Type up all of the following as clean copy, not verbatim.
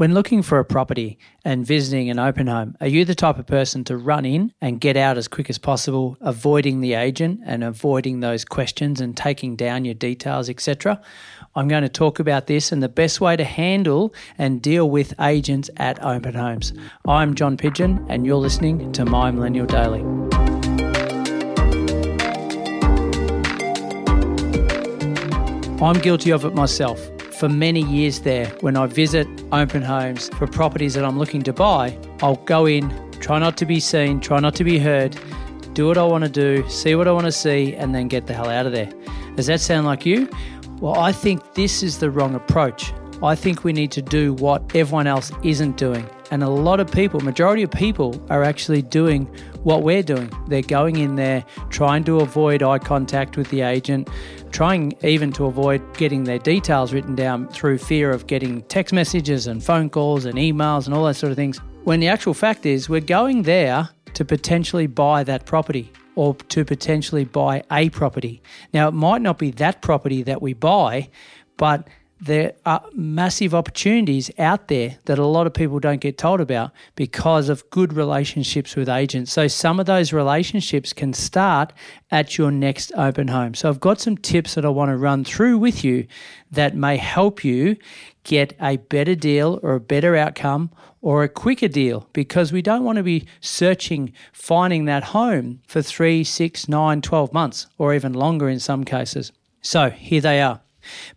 When looking for a property and visiting an open home, are you the type of person to run in and get out as quick as possible, avoiding the agent and avoiding those questions and taking down your details, etc.? I'm going to talk about this and the best way to handle and deal with agents at open homes. I'm John Pidgeon and you're listening to My Millennial Daily. I'm guilty of it myself. For many years there, when I visit open homes for properties that I'm looking to buy, I'll go in, try not to be seen, try not to be heard, do what I want to do, see what I want to see, and then get the hell out of there. Does that sound like you? Well, I think this is the wrong approach. I think we need to do what everyone else isn't doing. And a lot of people, majority of people, are actually doing what we're doing. They're going in there, trying to avoid eye contact with the agent, trying even to avoid getting their details written down through fear of getting text messages and phone calls and emails and all that sort of things. When the actual fact is, we're going there to potentially buy that property or to potentially buy a property. Now, it might not be that property that we buy, but there are massive opportunities out there that a lot of people don't get told about because of good relationships with agents. So some of those relationships can start at your next open home. So I've got some tips that I want to run through with you that may help you get a better deal or a better outcome or a quicker deal, because we don't want to be searching, finding that home for 3, 6, 9, 12 months or even longer in some cases. So here they are.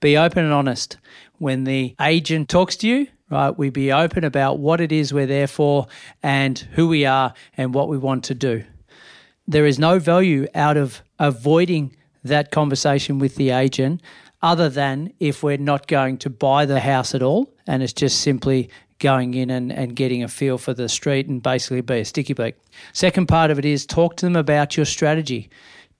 Be open and honest. When the agent talks to you, right, we be open about what it is we're there for and who we are and what we want to do. There is no value out of avoiding that conversation with the agent other than if we're not going to buy the house at all and it's just simply going in and getting a feel for the street and basically be a sticky beak. Second part of it is talk to them about your strategy.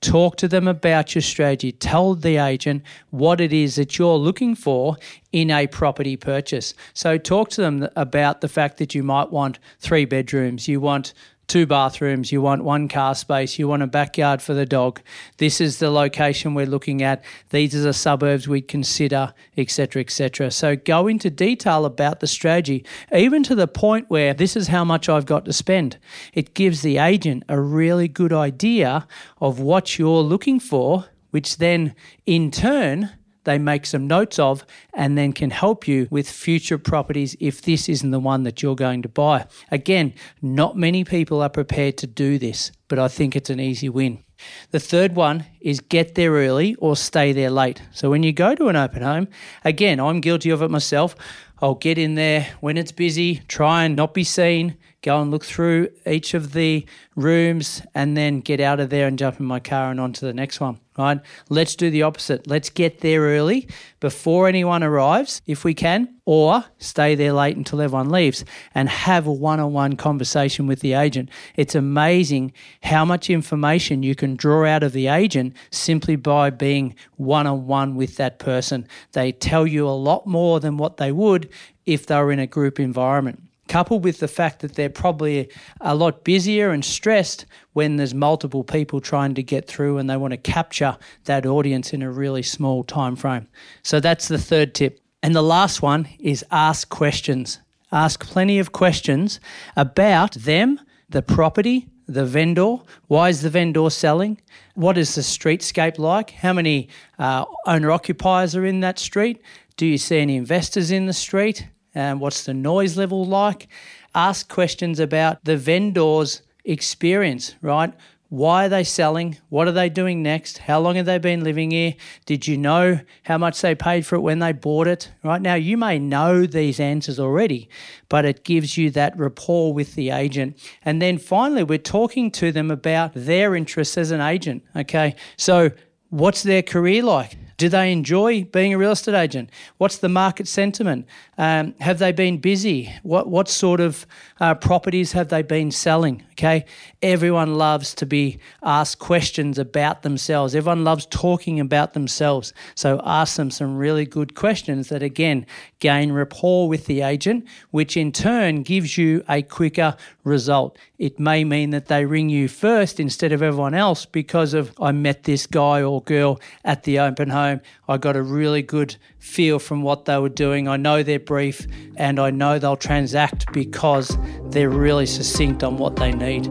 Talk to them about your strategy. Tell the agent what it is that you're looking for in a property purchase. So talk to them about the fact that you might want 3 bedrooms, you want 2 bathrooms, you want 1 car space, you want a backyard for the dog. This is the location we're looking at. These are the suburbs we'd consider, etc., etc. So go into detail about the strategy, even to the point where this is how much I've got to spend. It gives the agent a really good idea of what you're looking for, which then in turn they make some notes of and then can help you with future properties if this isn't the one that you're going to buy. Again, not many people are prepared to do this, but I think it's an easy win. The third one is get there early or stay there late. So when you go to an open home, again, I'm guilty of it myself. I'll get in there when it's busy, try and not be seen, go and look through each of the rooms and then get out of there and jump in my car and on to the next one. Right? Let's do the opposite. Let's get there early before anyone arrives, if we can, or stay there late until everyone leaves and have a one-on-one conversation with the agent. It's amazing how much information you can draw out of the agent simply by being one-on-one with that person. They tell you a lot more than what they would if they were in a group environment. Coupled with the fact that they're probably a lot busier and stressed when there's multiple people trying to get through and they want to capture that audience in a really small time frame. So that's the third tip. And the last one is ask questions. Ask plenty of questions about them, the property, the vendor. Why is the vendor selling? What is the streetscape like? How many owner-occupiers are in that street? Do you see any investors in the street? And what's the noise level like? Ask questions about the vendor's experience, right? Why are they selling? What are they doing next? How long have they been living here? Did you know how much they paid for it when they bought it? Right now, you may know these answers already, but it gives you that rapport with the agent. And then finally, we're talking to them about their interests as an agent, okay? So what's their career like? Do they enjoy being a real estate agent? What's the market sentiment? Have they been busy? What sort of properties have they been selling? Okay, everyone loves to be asked questions about themselves. Everyone loves talking about themselves. So ask them some really good questions that, again, gain rapport with the agent, which in turn gives you a quicker result. It may mean that they ring you first instead of everyone else because of I met this guy or girl at the open home home. I got a really good feel from what they were doing. I know they're brief and I know they'll transact because they're really succinct on what they need.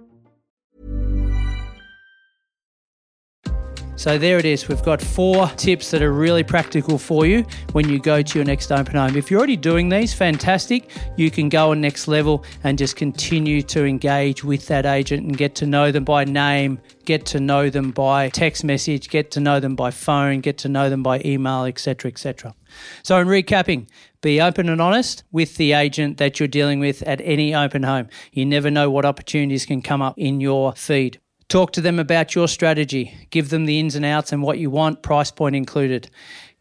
So there it is. We've got 4 tips that are really practical for you when you go to your next open home. If you're already doing these, fantastic. You can go on next level and just continue to engage with that agent and get to know them by name, get to know them by text message, get to know them by phone, get to know them by email, etc., etc. So in recapping, be open and honest with the agent that you're dealing with at any open home. You never know what opportunities can come up in your feed. Talk to them about your strategy. Give them the ins and outs and what you want, price point included.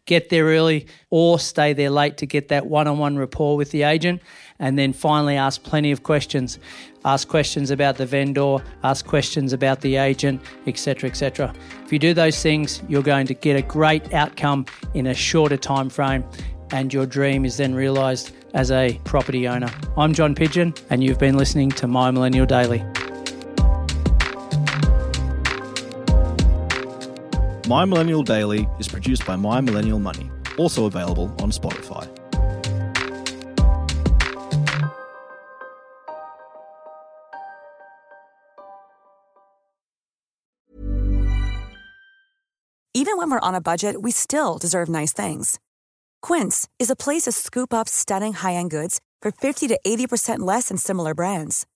Get there early or stay there late to get that one-on-one rapport with the agent. And then finally, ask plenty of questions. Ask questions about the vendor, ask questions about the agent, etc., etc. If you do those things, you're going to get a great outcome in a shorter time frame, and your dream is then realised as a property owner. I'm John Pidgeon, and you've been listening to My Millennial Daily. My Millennial Daily is produced by My Millennial Money, also available on Spotify. Even when we're on a budget, we still deserve nice things. Quince is a place to scoop up stunning high-end goods for 50 to 80% less than similar brands.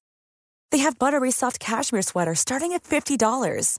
They have buttery soft cashmere sweaters starting at $50.